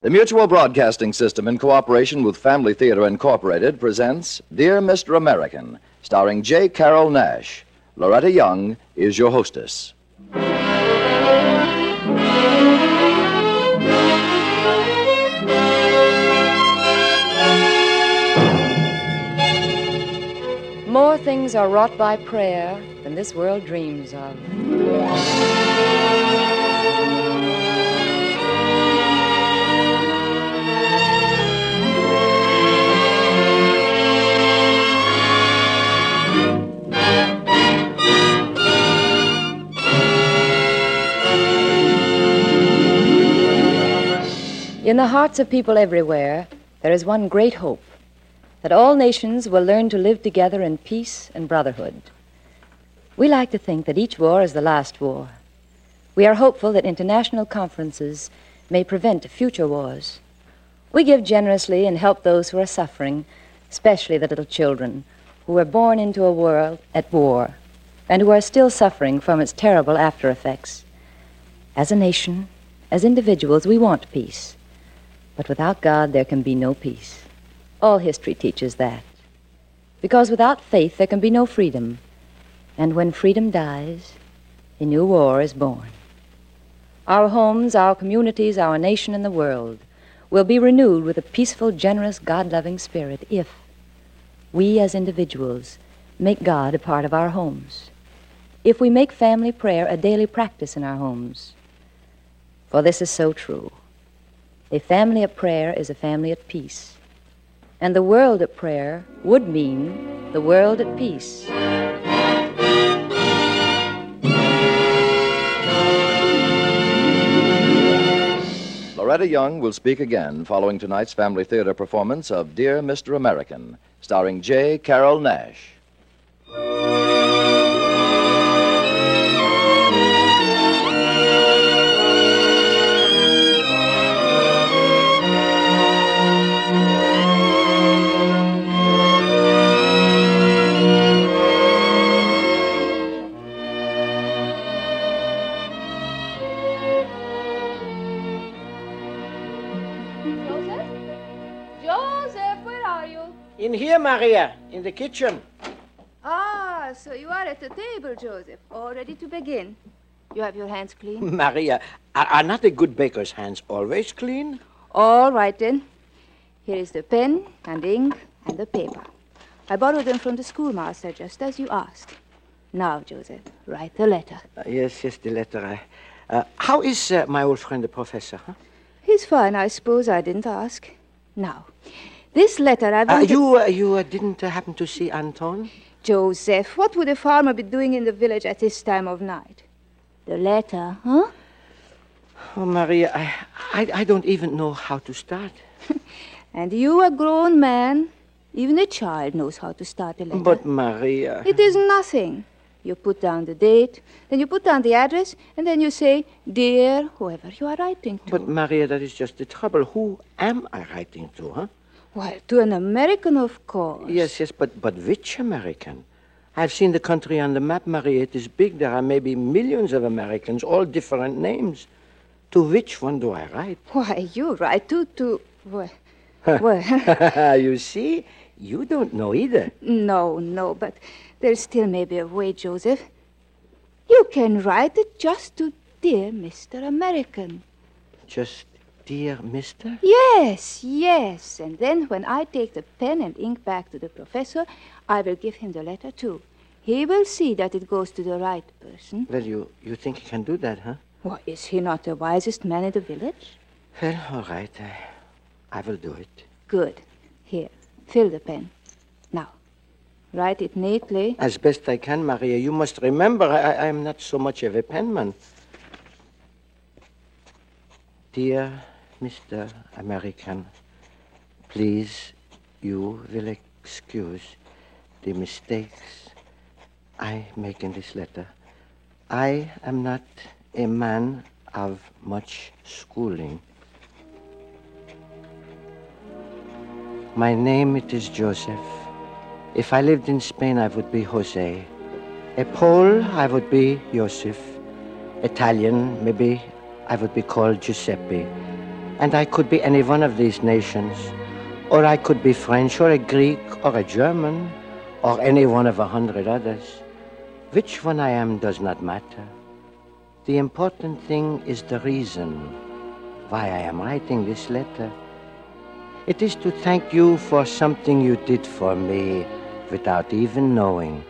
The Mutual Broadcasting System, in cooperation with Family Theater Incorporated, presents Dear Mr. American, starring J. Carol Nash. Loretta Young is your hostess. More things are wrought by prayer than this world dreams of. In the hearts of people everywhere, there is one great hope, that all nations will learn to live together in peace and brotherhood. We like to think that each war is the last war. We are hopeful that international conferences may prevent future wars. We give generously and help those who are suffering, especially the little children who were born into a world at war and who are still suffering from its terrible after effects. As a nation, as individuals, we want peace. But without God, there can be no peace. All history teaches that. Because without faith, there can be no freedom. And when freedom dies, a new war is born. Our homes, our communities, our nation, and the world will be renewed with a peaceful, generous, God-loving spirit if we as individuals make God a part of our homes, if we make family prayer a daily practice in our homes. For this is so true. A family at prayer is a family at peace. And the world at prayer would mean the world at peace. Loretta Young will speak again following tonight's Family Theater performance of Dear Mr. American, starring J. Carol Nash. In here, Maria, in the kitchen. Ah, so you are at the table, Joseph, all ready to begin. You have your hands clean? Maria, are not a good baker's hands always clean? All right, then. Here is the pen and ink and the paper. I borrowed them from the schoolmaster, just as you asked. Now, Joseph, write the letter. Yes, the letter. How is my old friend, the professor? Huh? He's fine, I suppose. I didn't ask. Now, this letter I've... You didn't happen to see Anton? Joseph, what would a farmer be doing in the village at this time of night? The letter, huh? Oh, Maria, I don't even know how to start. And you, a grown man, even a child knows how to start a letter. But, Maria... It is nothing. You put down the date, then you put down the address, and then you say, Dear, whoever you are writing to. But, Maria, that is just the trouble. Who am I writing to, huh? Well, to an American, of course. Yes, but which American? I've seen the country on the map, Maria. It is big. There are maybe millions of Americans, all different names. To which one do I write? Why, you write to... Well. You see, you don't know either. No, but there still may be a way, Joseph. You can write it just to Dear Mr. American. Just... Dear mister? Yes. And then when I take the pen and ink back to the professor, I will give him the letter, too. He will see that it goes to the right person. Well, you think he can do that, huh? Well, is he not the wisest man in the village? Well, all right. I will do it. Good. Here, fill the pen. Now, write it neatly. As best I can, Maria. You must remember, I am not so much of a penman. Dear... Mr. American, please, you will excuse the mistakes I make in this letter. I am not a man of much schooling. My name, it is Joseph. If I lived in Spain, I would be Jose. A Pole, I would be Joseph. Italian, maybe I would be called Giuseppe. and I could be any one of these nations, or I could be French or a Greek or a German or any one of 100 others. Which one I am does not matter. The important thing is the reason why I am writing this letter. It is to thank you for something you did for me without even knowing,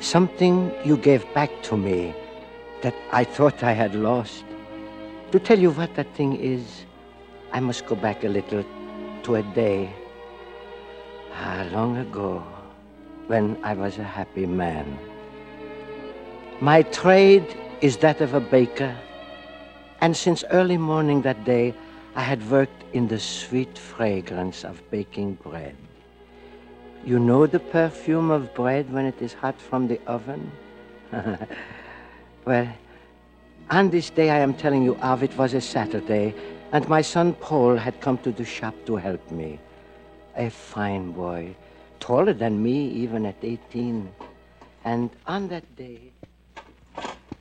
something you gave back to me that I thought I had lost. To tell you what that thing is, I must go back a little to a day, long ago, when I was a happy man. My trade is that of a baker, and since early morning that day, I had worked in the sweet fragrance of baking bread. You know the perfume of bread when it is hot from the oven? Well, on this day I am telling you of, it was a Saturday, and my son Paul had come to the shop to help me. A fine boy, taller than me even at 18. And on that day...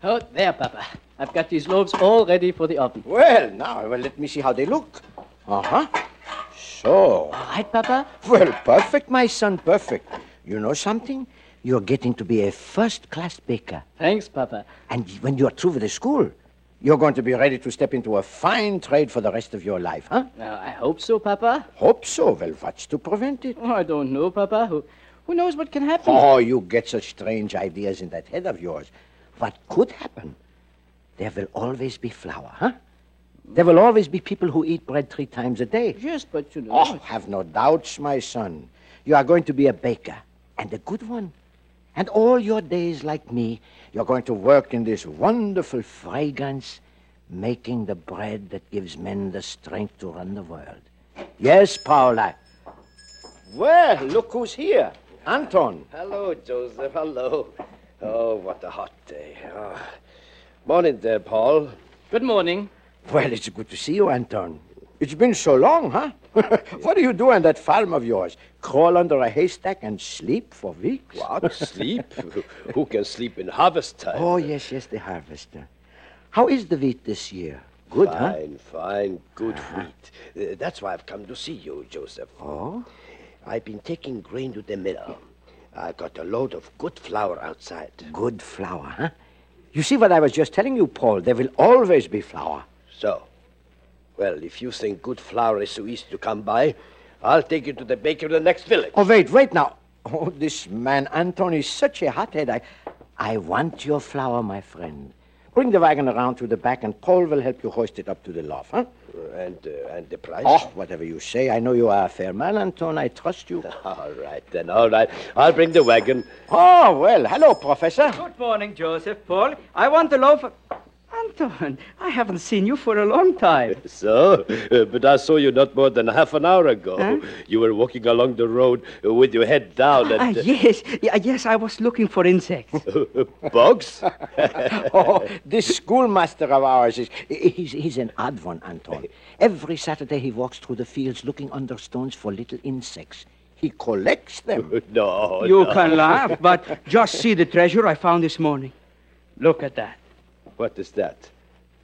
Oh, there, Papa. I've got these loaves all ready for the oven. Well, now, let me see how they look. Uh-huh. So... All right, Papa? Well, perfect, my son, perfect. You know something? You're getting to be a first-class baker. Thanks, Papa. And when you're through with the school, you're going to be ready to step into a fine trade for the rest of your life, huh? I hope so, Papa. Hope so? Well, what's to prevent it? Oh, I don't know, Papa. Who knows what can happen? Oh, you get such strange ideas in that head of yours. What could happen? There will always be flour, huh? There will always be people who eat bread 3 times a day. Yes, but you know... Oh, have no doubts, my son. You are going to be a baker, and a good one. And all your days, like me, you're going to work in this wonderful fragrance, making the bread that gives men the strength to run the world. Yes, Paula. Well, look who's here. Anton. Hello, Joseph. Hello. Oh, what a hot day. Oh. Morning there, Paul. Good morning. Well, it's good to see you, Anton. It's been so long, huh? What do you do on that farm of yours? Crawl under a haystack and sleep for weeks? What? Sleep? Who can sleep in harvest time? Oh, yes, the harvester. How is the wheat this year? Good, fine, huh? Fine, good wheat. That's why I've come to see you, Joseph. Oh? I've been taking grain to the mill. I got a load of good flour outside. Good flour, huh? You see what I was just telling you, Paul. There will always be flour. So? Well, if you think good flour is so easy to come by, I'll take you to the baker in the next village. Oh, wait now. Oh, this man, Anton, is such a hothead. I want your flour, my friend. Bring the wagon around to the back, and Paul will help you hoist it up to the loft, huh? And the price? Oh, whatever you say. I know you are a fair man, Anton. I trust you. All right, then. All right. I'll bring the wagon. Oh, well, hello, Professor. Good morning, Joseph. Paul, I want the loaf... Anton, I haven't seen you for a long time. So? But I saw you not more than half an hour ago. Huh? You were walking along the road with your head down and... Yes, I was looking for insects. Bugs? Oh, this schoolmaster of ours is... He's an odd one, Anton. Every Saturday he walks through the fields looking under stones for little insects. He collects them. No, You can laugh, but just see the treasure I found this morning. Look at that. What is that?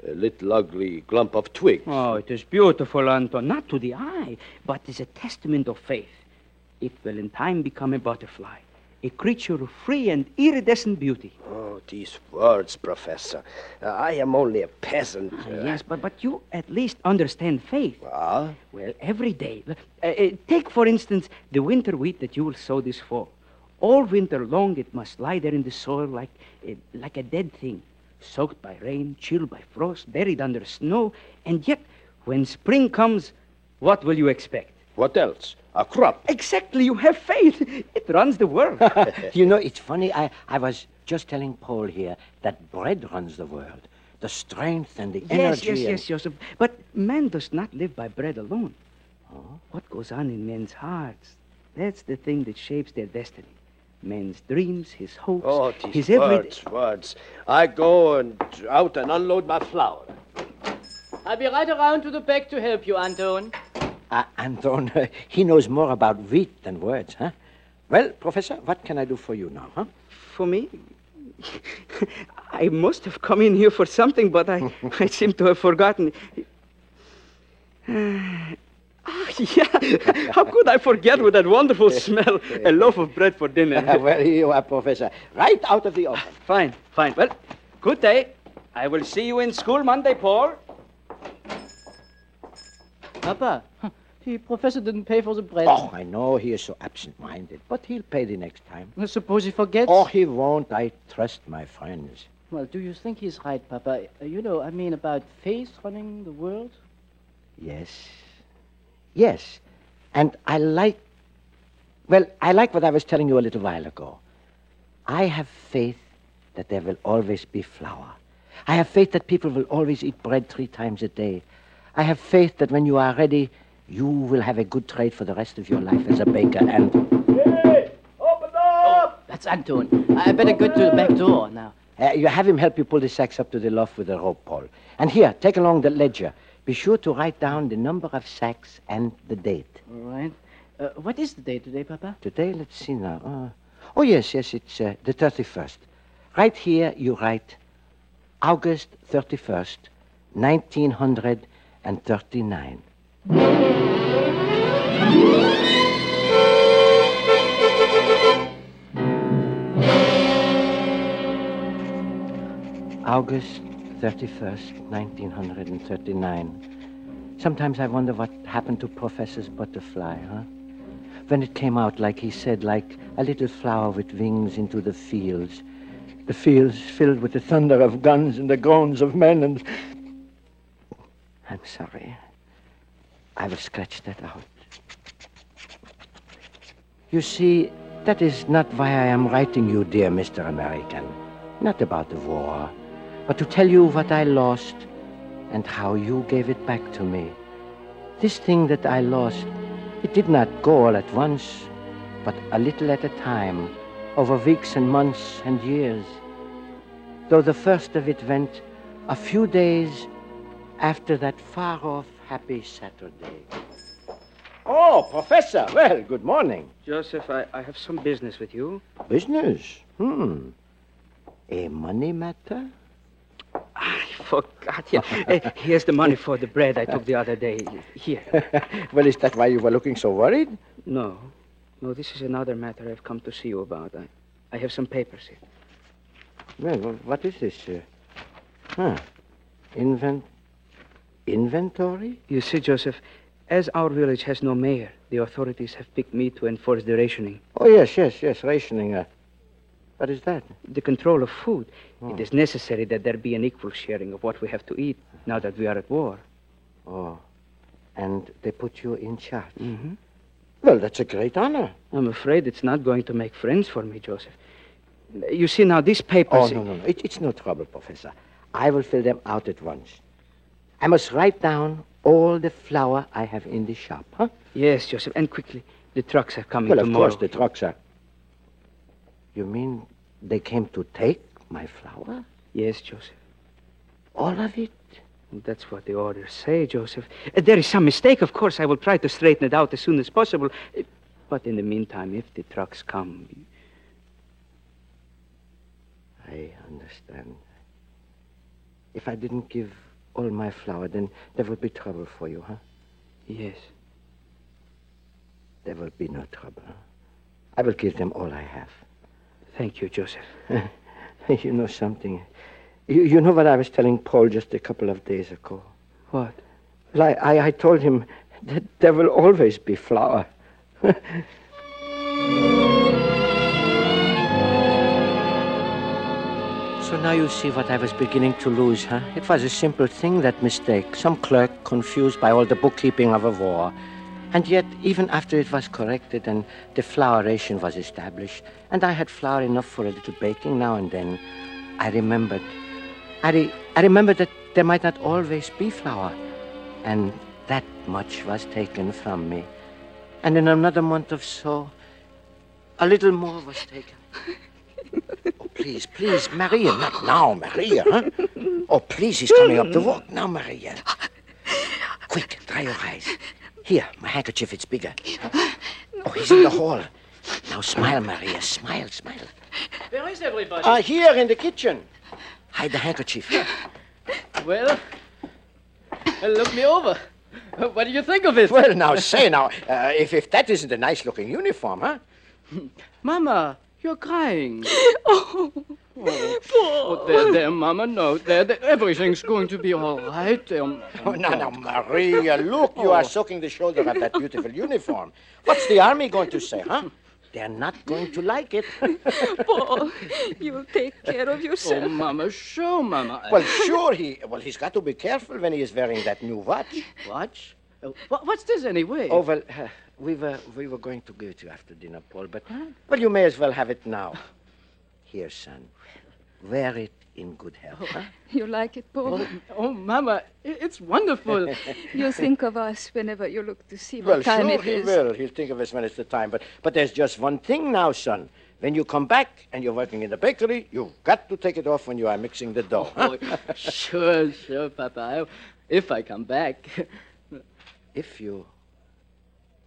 A little ugly clump of twigs. Oh, it is beautiful, Anton. Not to the eye, but is a testament of faith. It will in time become a butterfly, a creature of free and iridescent beauty. Oh, these words, Professor. I am only a peasant. Yes, but you at least understand faith. Ah? Well, every day. Take, for instance, the winter wheat that you will sow this fall. All winter long, it must lie there in the soil like a dead thing. Soaked by rain, chilled by frost, buried under snow. And yet, when spring comes, what will you expect? What else? A crop. Exactly. You have faith. It runs the world. You know, it's funny. I was just telling Paul here that bread runs the world. The strength and the energy. Yes, Joseph. But man does not live by bread alone. Oh? What goes on in men's hearts, that's the thing that shapes their destiny. Men's dreams, his hopes, his everything. Words. I go out and unload my flour. I'll be right around to the back to help you, Anton. Anton, he knows more about wheat than words, huh? Well, Professor, what can I do for you now, huh? For me? I must have come in here for something, but I seem to have forgotten. Oh, yeah. How could I forget with that wonderful smell? A loaf of bread for dinner. Well, you are, Professor. Right out of the oven. Fine, fine. Well, good day. I will see you in school Monday, Paul. Papa, the professor didn't pay for the bread. Oh, I know he is so absent-minded, but he'll pay the next time. Well, suppose he forgets? Oh, he won't. I trust my friends. Well, do you think he's right, Papa? You know, I mean about faith running the world? Yes. Yes. And I like what I was telling you a little while ago. I have faith that there will always be flour. I have faith that people will always eat bread 3 times a day. I have faith that when you are ready, you will have a good trade for the rest of your life as a baker and... Hey! Open up! Oh, that's Anton. I better go to the back door now. You have him help you pull the sacks up to the loft with a rope, Paul. And here, take along the ledger. Be sure to write down the number of sacks and the date. All right. What is the date today, Papa? Today, let's see now. Yes, it's the 31st. Right here, you write August 31st, 1939. August 31st, 1939. Sometimes I wonder what happened to Professor's butterfly, huh? When it came out, like he said, like a little flower with wings into the fields. The fields filled with the thunder of guns and the groans of men and... I'm sorry. I will scratch that out. You see, that is not why I am writing you, dear Mr. American. Not about the war, but to tell you what I lost and how you gave it back to me. This thing that I lost, it did not go all at once, but a little at a time, over weeks and months and years. Though the first of it went a few days after that far-off happy Saturday. Oh, Professor, well, good morning. Joseph, I have some business with you. Business? A money matter? I forgot. Yeah. Here's the money for the bread I took the other day. Here. Well, is that why you were looking so worried? No. No, this is another matter I've come to see you about. I have some papers here. Well, what is this? Inventory? You see, Joseph, as our village has no mayor, the authorities have picked me to enforce the rationing. Oh, yes, rationing. What is that? The control of food. Oh. It is necessary that there be an equal sharing of what we have to eat now that we are at war. Oh, and they put you in charge? Mm-hmm. Well, that's a great honor. I'm afraid it's not going to make friends for me, Joseph. You see, now, these papers... Oh, no. It's no trouble, Professor. I will fill them out at once. I must write down all the flour I have in the shop, huh? Yes, Joseph, and quickly. The trucks are coming tomorrow. Well, of course, the trucks are... You mean they came to take my flour? Yes, Joseph. All of it? That's what the orders say, Joseph. There is some mistake, of course. I will try to straighten it out as soon as possible. But in the meantime, if the trucks come... I understand. If I didn't give all my flour, then there would be trouble for you, huh? Yes. There will be no trouble. I will give them all I have. Thank you, Joseph. You know something? You know what I was telling Paul just a couple of days ago? What? Well, I told him that there will always be flour. So now you see what I was beginning to lose, huh? It was a simple thing, that mistake. Some clerk confused by all the bookkeeping of a war. And yet, even after it was corrected and the flour ration was established, and I had flour enough for a little baking now and then, I remembered. I remembered that there might not always be flour, and that much was taken from me. And in another month or so, a little more was taken. Oh, please, Maria, not now, Maria, huh? Oh, please, he's coming up the walk now, Maria. Quick, dry your eyes. Here, my handkerchief, it's bigger. Oh, he's in the hall. Now smile, Maria, smile. Where is everybody? Here in the kitchen. Hide the handkerchief. Well, look me over. What do you think of it? Well, now, say now, if that isn't a nice-looking uniform, huh? Mama, you're crying. Oh. Oh, there, Mama, no. There, everything's going to be all right. No, Maria, look, you are soaking the shoulder of that beautiful uniform. What's the army going to say, huh? They're not going to like it. Paul, you'll take care of yourself. Oh, Mama, sure, Mama. Well, sure, he's got to be careful when he is wearing that new watch. Watch? What's this, anyway? Oh, well, we were going to give it to you after dinner, Paul, but, well, you may as well have it now. Here, son. Wear it in good health. Huh? You like it, Paul? Oh, Mama, it's wonderful. You'll think of us whenever you look to see what time it is. Well, sure he will. He'll think of us when it's the time. But there's just one thing now, son. When you come back and you're working in the bakery, you've got to take it off when you are mixing the dough. Huh? Oh, sure, Papa. If I come back. If you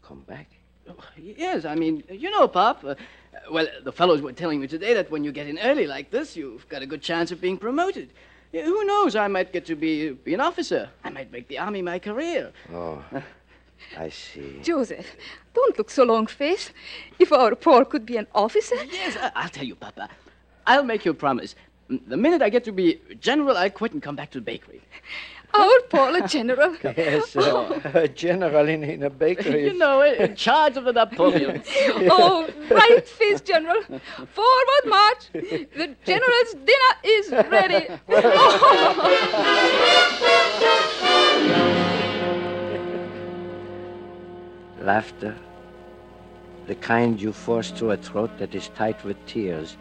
come back? Yes, I mean, you know, Pop. Well, the fellows were telling me today that when you get in early like this, you've got a good chance of being promoted. Who knows? I might get to be an officer. I might make the army my career. Oh, I see. Joseph, don't look so long-faced. If our Paul could be an officer... Yes, I'll tell you, Papa. I'll make you a promise. The minute I get to be general, I quit and come back to the bakery. Our Paul, a general. Yes, a general in a bakery. You know, in charge of the Napoleons. Oh, right face, General. Forward march. The general's dinner is ready. Laughter, the kind you force through a throat that is tight with tears.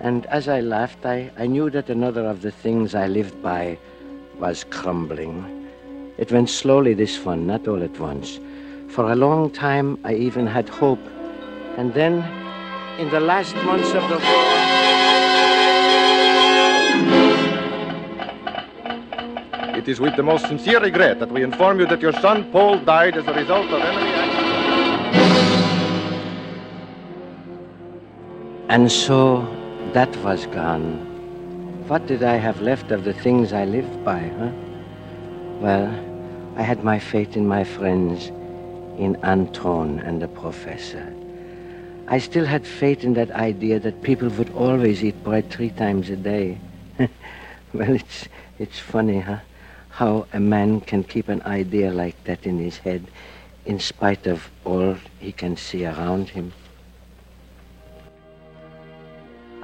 And as I laughed, I knew that another of the things I lived by was crumbling. It went slowly, this fun, not all at once. For a long time, I even had hope. And then, in the last months of the... It is with the most sincere regret that we inform you that your son, Paul, died as a result of enemy action. And so, that was gone. What did I have left of the things I lived by, huh? Well, I had my faith in my friends, in Anton and the professor. I still had faith in that idea that people would always eat bread 3 times a day. Well, it's funny, huh? How a man can keep an idea like that in his head in spite of all he can see around him.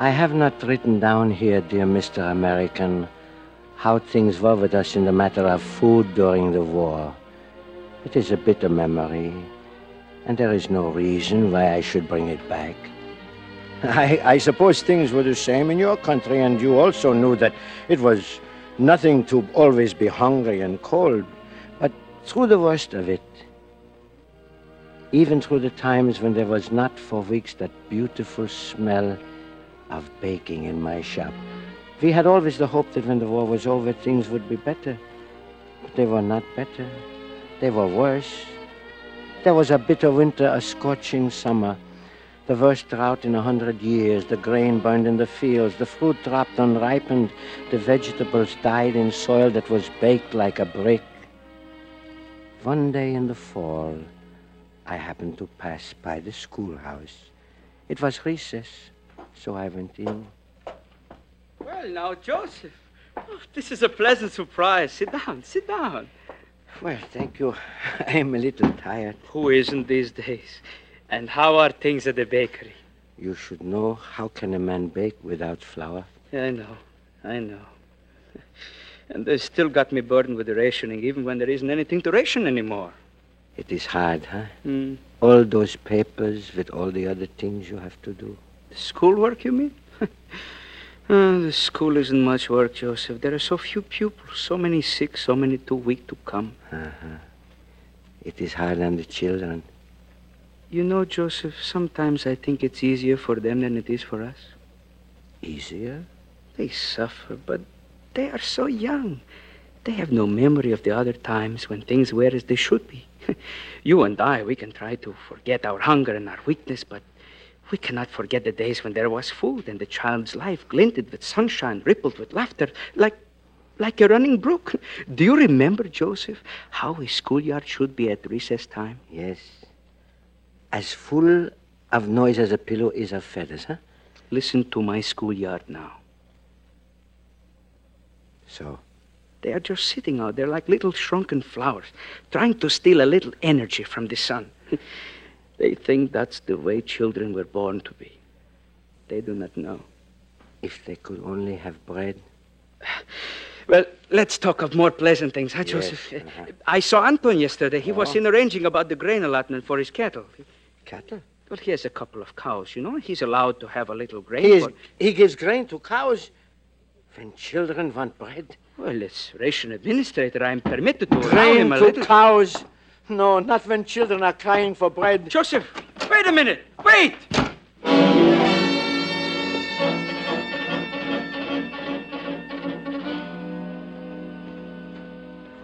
I have not written down here, dear Mr. American, how things were with us in the matter of food during the war. It is a bitter memory, and there is no reason why I should bring it back. I suppose things were the same in your country, and you also knew that it was nothing to always be hungry and cold. But through the worst of it, even through the times when there was not for weeks that beautiful smell of baking in my shop, we had always the hope that when the war was over, things would be better. But they were not better. They were worse. There was a bitter winter, a scorching summer, the worst drought in 100 years, the grain burned in the fields, the fruit dropped unripened, the vegetables died in soil that was baked like a brick. One day in the fall, I happened to pass by the schoolhouse. It was recess. So I went in. Well, now, Joseph, this is a pleasant surprise. Sit down, sit down. Well, thank you. I'm a little tired. Who isn't these days? And how are things at the bakery? You should know, how can a man bake without flour? Yeah, I know. And they still got me burdened with the rationing, even when there isn't anything to ration anymore. It is hard, huh? Mm. All those papers with all the other things you have to do. Schoolwork, you mean? The school isn't much work, Joseph. There are so few pupils, so many sick, so many too weak to come. Uh-huh. It is hard on the children. You know, Joseph, sometimes I think it's easier for them than it is for us. Easier? They suffer, but they are so young. They have no memory of the other times when things were as they should be. You and I, we can try to forget our hunger and our weakness, but we cannot forget the days when there was food and the child's life glinted with sunshine, rippled with laughter, like like a running brook. Do you remember, Joseph, how a schoolyard should be at recess time? Yes. As full of noise as a pillow is of feathers, huh? Listen to my schoolyard now. So? They are just sitting out there like little shrunken flowers, trying to steal a little energy from the sun. They think that's the way children were born to be. They do not know. If they could only have bread. Well, let's talk of more pleasant things, huh, yes, Joseph? Uh-huh. I saw Anton yesterday. He was in arranging about the grain allotment for his cattle. Cattle? Well, he has a couple of cows, you know. He's allowed to have a little grain. He gives grain to cows when children want bread. Well, as ration administrator, I'm permitted to allow him a little... Grain to cows? No, not when children are crying for bread. Joseph, wait a minute. Wait!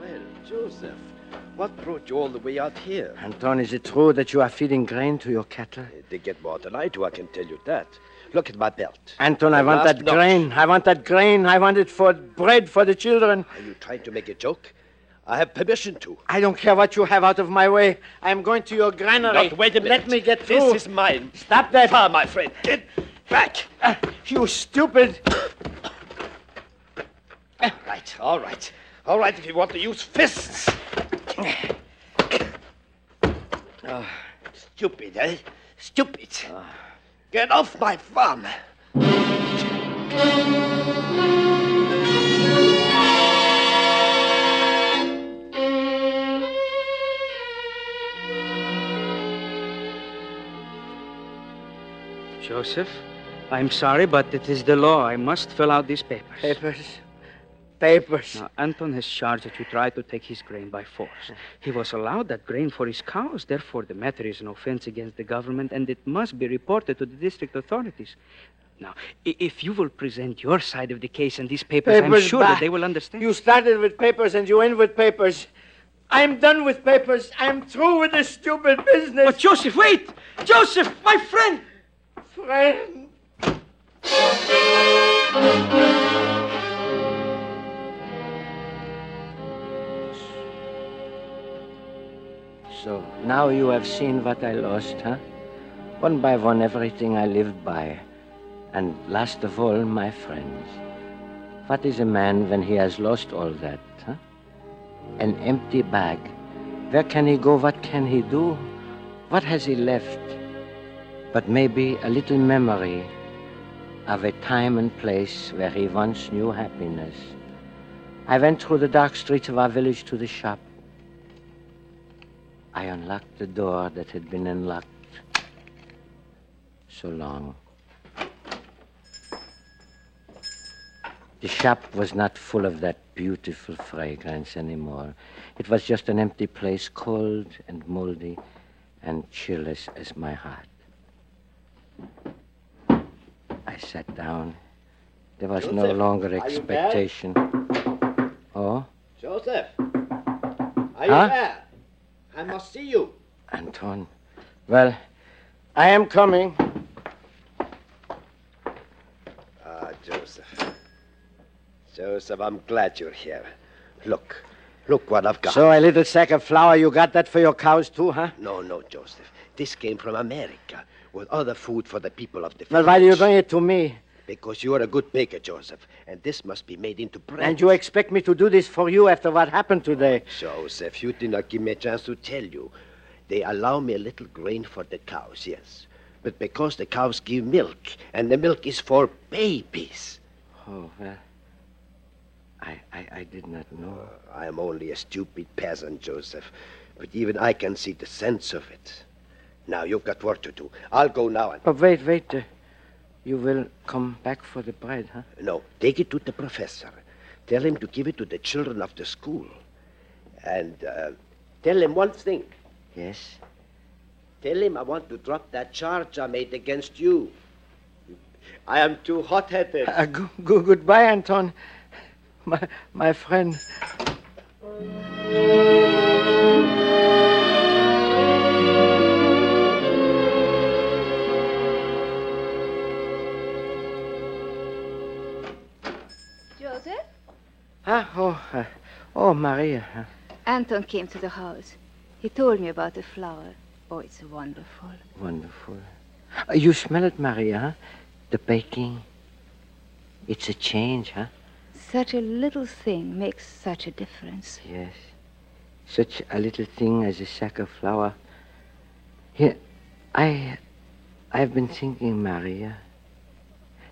Well, Joseph, what brought you all the way out here? Anton, is it true that you are feeding grain to your cattle? They get more than I do, I can tell you that. Look at my belt. Anton, I want that grain. I want that grain. I want it for bread for the children. Are you trying to make a joke? I have permission to. I don't care what you have out of my way. I'm going to your granary. Not, wait a minute. Let me get through. This is mine. Stop that. Far, my friend. Get back. You stupid. All right. All right, if you want to use fists. Stupid, eh? Stupid. Get off my farm! Joseph, I'm sorry, but it is the law. I must fill out these papers. Papers. Now, Anton has charged that you tried to take his grain by force. He was allowed that grain for his cows. Therefore, the matter is an offense against the government, and it must be reported to the district authorities. Now, if you will present your side of the case and these papers I'm sure that they will understand. You started with papers and you end with papers. I'm done with papers. I'm through with this stupid business. But, Joseph, wait! Joseph, my friend! So now you have seen what I lost, huh? One by one, everything I lived by. And last of all, my friends. What is a man when he has lost all that, huh? An empty bag. Where can he go? What can he do? What has he left? But maybe a little memory of a time and place where he once knew happiness. I went through the dark streets of our village to the shop. I unlocked the door that had been unlocked so long. The shop was not full of that beautiful fragrance anymore. It was just an empty place, cold and moldy and cheerless as my heart. I sat down. There was no longer expectation. Oh? Joseph, are you there? I must see you. Anton. Well, I am coming. Ah, Joseph. Joseph, I'm glad you're here. Look what I've got. So a little sack of flour, you got that for your cows too, huh? No, Joseph. This came from America with other food for the people of the village. Well, why do you bring it to me? Because you are a good baker, Joseph, and this must be made into bread. And you expect me to do this for you after what happened today? Joseph, you did not give me a chance to tell you. They allow me a little grain for the cows, yes. But because the cows give milk, and the milk is for babies. Oh, well, I did not know. I am only a stupid peasant, Joseph, but even I can see the sense of it. Now, you've got work to do. I'll go now and... But wait. You will come back for the bread, huh? No, take it to the professor. Tell him to give it to the children of the school. And tell him one thing. Yes? Tell him I want to drop that charge I made against you. I am too hot-headed. Goodbye, Anton. My friend. Huh? Maria. Huh? Anton came to the house. He told me about the flower. Oh, it's wonderful. Wonderful. You smell it, Maria, huh? The baking. It's a change, huh? Such a little thing makes such a difference. Yes. Such a little thing as a sack of flour. Here, I've been thinking, Maria.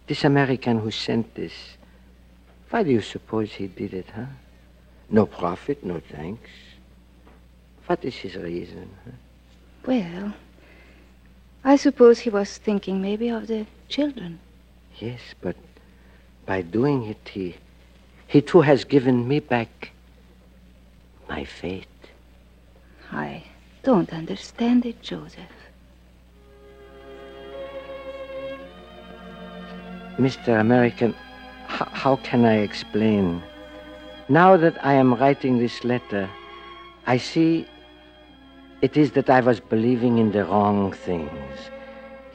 This American who sent this, why do you suppose he did it, huh? No profit, no thanks. What is his reason, huh? Well, I suppose he was thinking maybe of the children. Yes, but by doing it, he too has given me back my faith. I don't understand it, Joseph. Mr. American, how can I explain? Now that I am writing this letter, I see it is that I was believing in the wrong things.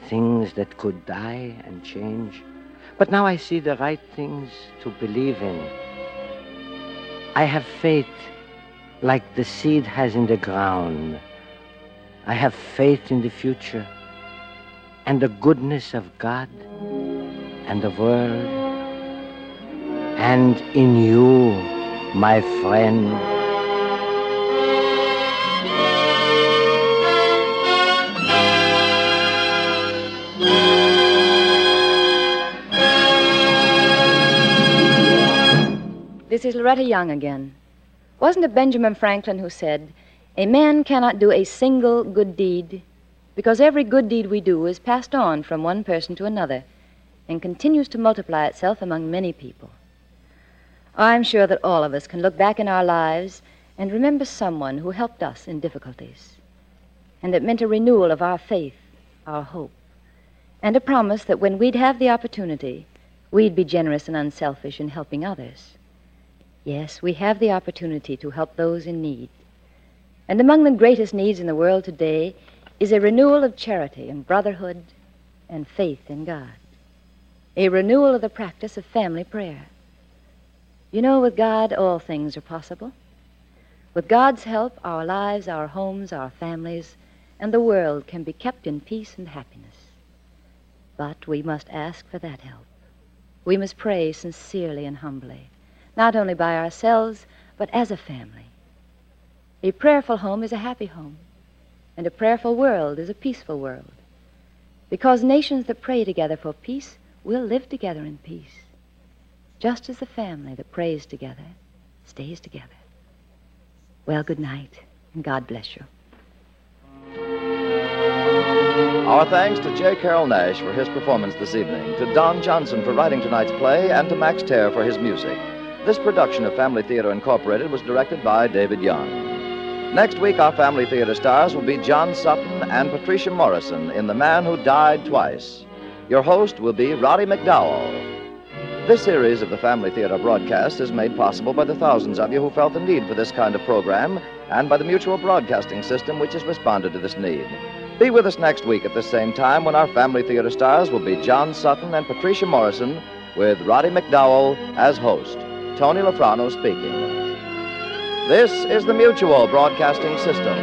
Things that could die and change. But now I see the right things to believe in. I have faith like the seed has in the ground. I have faith in the future and the goodness of God and the world and in you, my friend. This is Loretta Young again. Wasn't it Benjamin Franklin who said, "A man cannot do a single good deed, because every good deed we do is passed on from one person to another and continues to multiply itself among many people." I'm sure that all of us can look back in our lives and remember someone who helped us in difficulties, and that meant a renewal of our faith, our hope, and a promise that when we'd have the opportunity, we'd be generous and unselfish in helping others. Yes, we have the opportunity to help those in need. And among the greatest needs in the world today is a renewal of charity and brotherhood and faith in God. A renewal of the practice of family prayer. You know, with God, all things are possible. With God's help, our lives, our homes, our families, and the world can be kept in peace and happiness. But we must ask for that help. We must pray sincerely and humbly, not only by ourselves, but as a family. A prayerful home is a happy home, and a prayerful world is a peaceful world, because nations that pray together for peace will live together in peace, just as the family that prays together stays together. Well, good night, and God bless you. Our thanks to J. Carol Nash for his performance this evening, to Don Johnson for writing tonight's play, and to Max Terre for his music. This production of Family Theater Incorporated was directed by David Young. Next week, our Family Theater stars will be John Sutton and Patricia Morrison in The Man Who Died Twice. Your host will be Roddy McDowell. This series of the Family Theater broadcast is made possible by the thousands of you who felt the need for this kind of program and by the Mutual Broadcasting System, which has responded to this need. Be with us next week at the same time when our Family Theater stars will be John Sutton and Patricia Morrison with Roddy McDowell as host. Tony LaFrano speaking. This is the Mutual Broadcasting System.